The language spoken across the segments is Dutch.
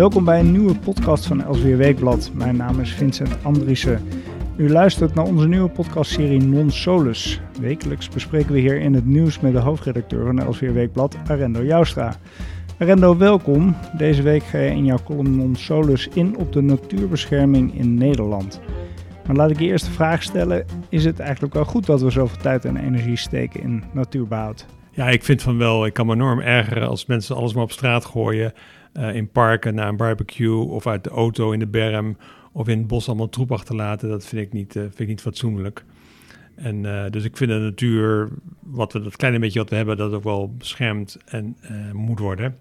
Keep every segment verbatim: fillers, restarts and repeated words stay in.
Welkom bij een nieuwe podcast van Elsevier Weekblad. Mijn naam is Vincent Andriessen. U luistert naar onze nieuwe podcastserie Non Solus. Wekelijks bespreken we hier in het nieuws met de hoofdredacteur van Elsevier Weekblad, Arendo Joustra. Arendo, welkom. Deze week ga je in jouw column Non Solus in op de natuurbescherming in Nederland. Maar laat ik je eerst de vraag stellen, is het eigenlijk wel goed dat we zoveel tijd en energie steken in natuurbehoud? Ja, ik vind van wel. Ik kan me enorm ergeren als mensen alles maar op straat gooien. Uh, in parken, na een barbecue of uit de auto in de berm of in het bos allemaal troep achterlaten. Dat vind ik niet, uh, vind ik niet fatsoenlijk. En uh, dus ik vind de natuur, wat we, dat kleine beetje wat we hebben, dat ook wel beschermd en uh, moet worden.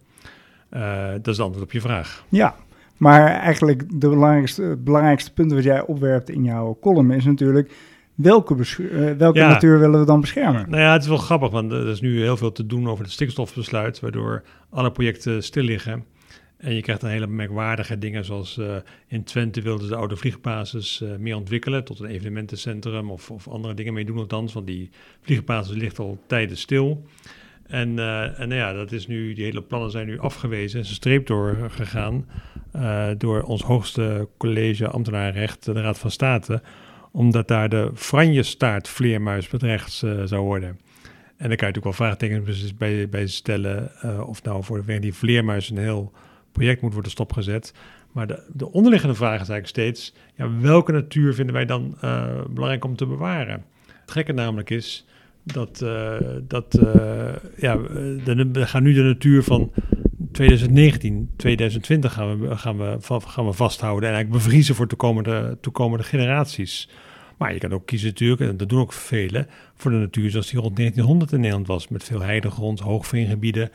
Uh, dat is het antwoord op je vraag. Ja, maar eigenlijk het belangrijkste, belangrijkste punt wat jij opwerpt in jouw column is natuurlijk... Welke, beschu- welke ja. natuur willen we dan beschermen? Nou ja, het is wel grappig, want er is nu heel veel te doen over het stikstofbesluit, waardoor alle projecten stil liggen. En je krijgt dan hele merkwaardige dingen, zoals uh, in Twente wilden ze de oude vliegbasis uh, meer ontwikkelen tot een evenementencentrum of, of andere dingen mee doen althans, want die vliegbasis ligt al tijden stil. En, uh, en nou ja, dat is nu, die hele plannen zijn nu afgewezen, ze streep doorgegaan uh, door ons hoogste college ambtenaarrecht, de Raad van State, omdat daar de franjestaartvleermuis bedreigd uh, zou worden. En dan kan je natuurlijk wel vraagtekens bij, bij stellen... Uh, of nou voor die vleermuis een heel project moet worden stopgezet. Maar de, de onderliggende vraag is eigenlijk steeds... Ja, welke natuur vinden wij dan uh, belangrijk om te bewaren? Het gekke namelijk is dat... Uh, dat uh, ja, de, we gaan nu de natuur van twintig negentien, twintig twintig gaan we, gaan we, gaan we vasthouden... en eigenlijk bevriezen voor toekomende, toekomende generaties... Maar je kan ook kiezen natuurlijk, en dat doen ook velen, voor de natuur zoals die rond negentienhonderd in Nederland was. Met veel heidegrond, hoogveengebieden.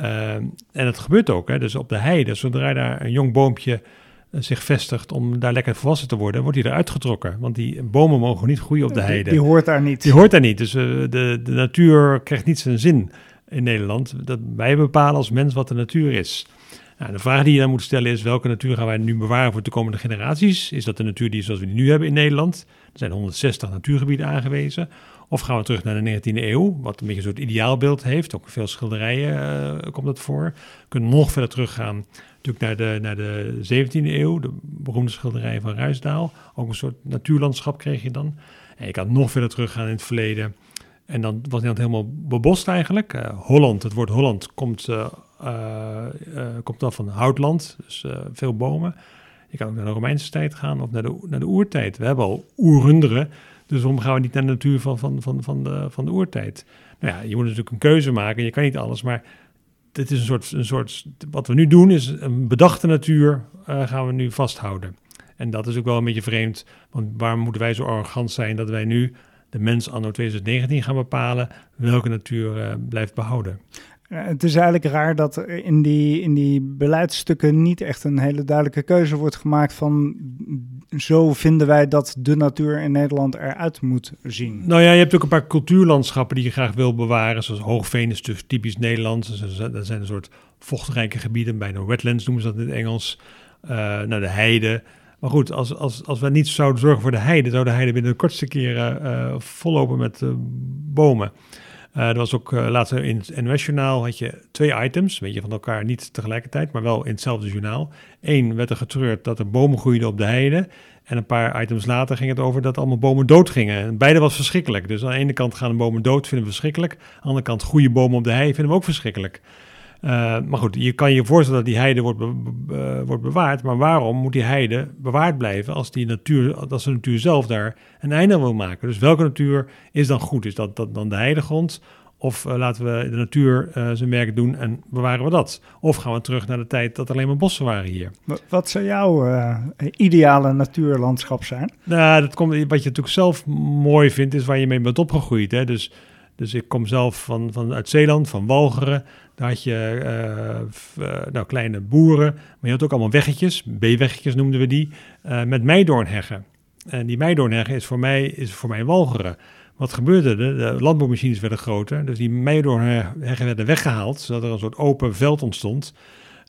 Uh, en dat gebeurt ook. Hè? Dus op de heide, zodra daar een jong boompje uh, zich vestigt om daar lekker volwassen te worden, wordt die eruit getrokken. Want die bomen mogen niet groeien op de heide. Die, die hoort daar niet. Die hoort daar niet. Dus uh, de, de natuur krijgt niet zijn zin in Nederland. Dat wij bepalen als mens wat de natuur is. Nou, de vraag die je dan moet stellen is, welke natuur gaan wij nu bewaren voor de komende generaties? Is dat de natuur die zoals we die nu hebben in Nederland? Er zijn honderdzestig natuurgebieden aangewezen. Of gaan we terug naar de negentiende eeuw, wat een beetje een soort ideaalbeeld heeft. Ook veel schilderijen uh, komt dat voor. We kunnen nog verder teruggaan natuurlijk naar de, naar de zeventiende eeuw. De beroemde schilderijen van Ruisdael. Ook een soort natuurlandschap kreeg je dan. En je kan nog verder teruggaan in het verleden. En dan was Nederland helemaal bebost eigenlijk. Uh, Holland, het woord Holland komt... Uh, Uh, uh, komt dan van houtland, dus uh, veel bomen. Je kan ook naar de Romeinse tijd gaan of naar de, naar de oertijd. We hebben al oerrunderen, dus waarom gaan we niet naar de natuur van, van, van, van, de, van de oertijd? Nou ja, je moet natuurlijk een keuze maken, je kan niet alles, maar dit is een soort, een soort wat we nu doen is een bedachte natuur uh, gaan we nu vasthouden. En dat is ook wel een beetje vreemd, want waarom moeten wij zo arrogant zijn dat wij nu de mens anno twintig negentien gaan bepalen welke natuur uh, blijft behouden? Het is eigenlijk raar dat in die, in die beleidsstukken niet echt een hele duidelijke keuze wordt gemaakt van zo vinden wij dat de natuur in Nederland eruit moet zien. Nou ja, je hebt ook een paar cultuurlandschappen die je graag wil bewaren, zoals Hoogveen is dus typisch Nederlands. Dat zijn een soort vochtrijke gebieden, bijna wetlands noemen ze dat in het Engels. Uh, nou, de heide. Maar goed, als, als, als we niet zouden zorgen voor de heide, zou de heide binnen de kortste keren uh, vollopen met uh, bomen. Uh, er was ook uh, laatst in het N O S-journaal had je twee items, weet je, van elkaar niet tegelijkertijd, maar wel in hetzelfde journaal. Eén werd er getreurd dat er bomen groeiden op de heide. En een paar items later ging het over dat allemaal bomen dood gingen. En beide was verschrikkelijk. Dus aan de ene kant gaan de bomen dood, vinden we verschrikkelijk. Aan de andere kant goede bomen op de hei vinden we ook verschrikkelijk. Uh, maar goed, je kan je voorstellen dat die heide wordt, be- be- wordt bewaard. Maar waarom moet die heide bewaard blijven als, die natuur, als de natuur zelf daar een einde aan wil maken? Dus welke natuur is dan goed? Is dat, dat dan de heidegrond? Of uh, laten we de natuur uh, zijn werk doen en bewaren we dat? Of gaan we terug naar de tijd dat alleen maar bossen waren hier? Wat zou jouw uh, ideale natuurlandschap zijn? Nou, dat komt, wat je natuurlijk zelf mooi vindt, is waar je mee bent opgegroeid. Hè? Dus... Dus ik kom zelf van, van, uit Zeeland, van Walcheren. Daar had je uh, f, uh, nou, kleine boeren, maar je had ook allemaal weggetjes. B-weggetjes noemden we die, uh, met meidoornheggen. En die meidoornheggen is voor mij, is voor mij Walcheren. Wat gebeurde er? De, de landbouwmachines werden groter. Dus die meidoornheggen werden weggehaald, zodat er een soort open veld ontstond.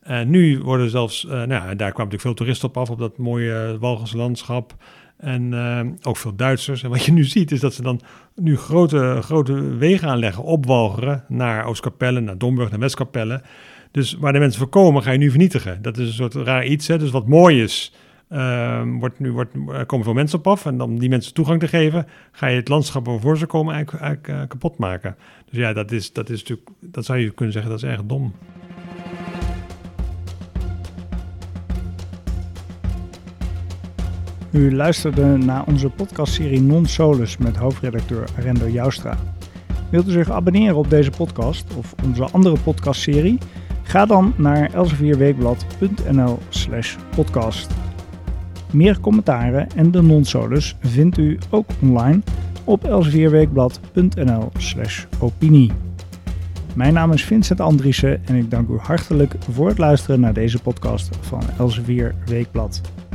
En uh, nu worden zelfs, uh, nou, daar kwamen natuurlijk veel toeristen op af, op dat mooie Walchense landschap. En uh, ook veel Duitsers. En wat je nu ziet is dat ze dan nu grote, grote wegen aanleggen op Walcheren naar Oost-Kapelle, naar Domburg, naar West-Kapelle. Dus waar de mensen voor komen, ga je nu vernietigen. Dat is een soort raar iets. Hè? Dus wat mooi is, uh, wordt nu, wordt, komen veel mensen op af. En om die mensen toegang te geven, ga je het landschap waarvoor ze komen eigenlijk, eigenlijk uh, kapot maken. Dus ja, dat, is, dat, is natuurlijk, dat zou je kunnen zeggen, dat is erg dom. U luisterde naar onze podcastserie Non Solus met hoofdredacteur Arendo Joustra. Wilt u zich abonneren op deze podcast of onze andere podcastserie? Ga dan naar elsevier weekblad punt n l slash podcast. Meer commentaren en de Non Solus vindt u ook online op elsevierweekblad punt n l slash opinie. Mijn naam is Vincent Andriessen en ik dank u hartelijk voor het luisteren naar deze podcast van Elsevier Weekblad.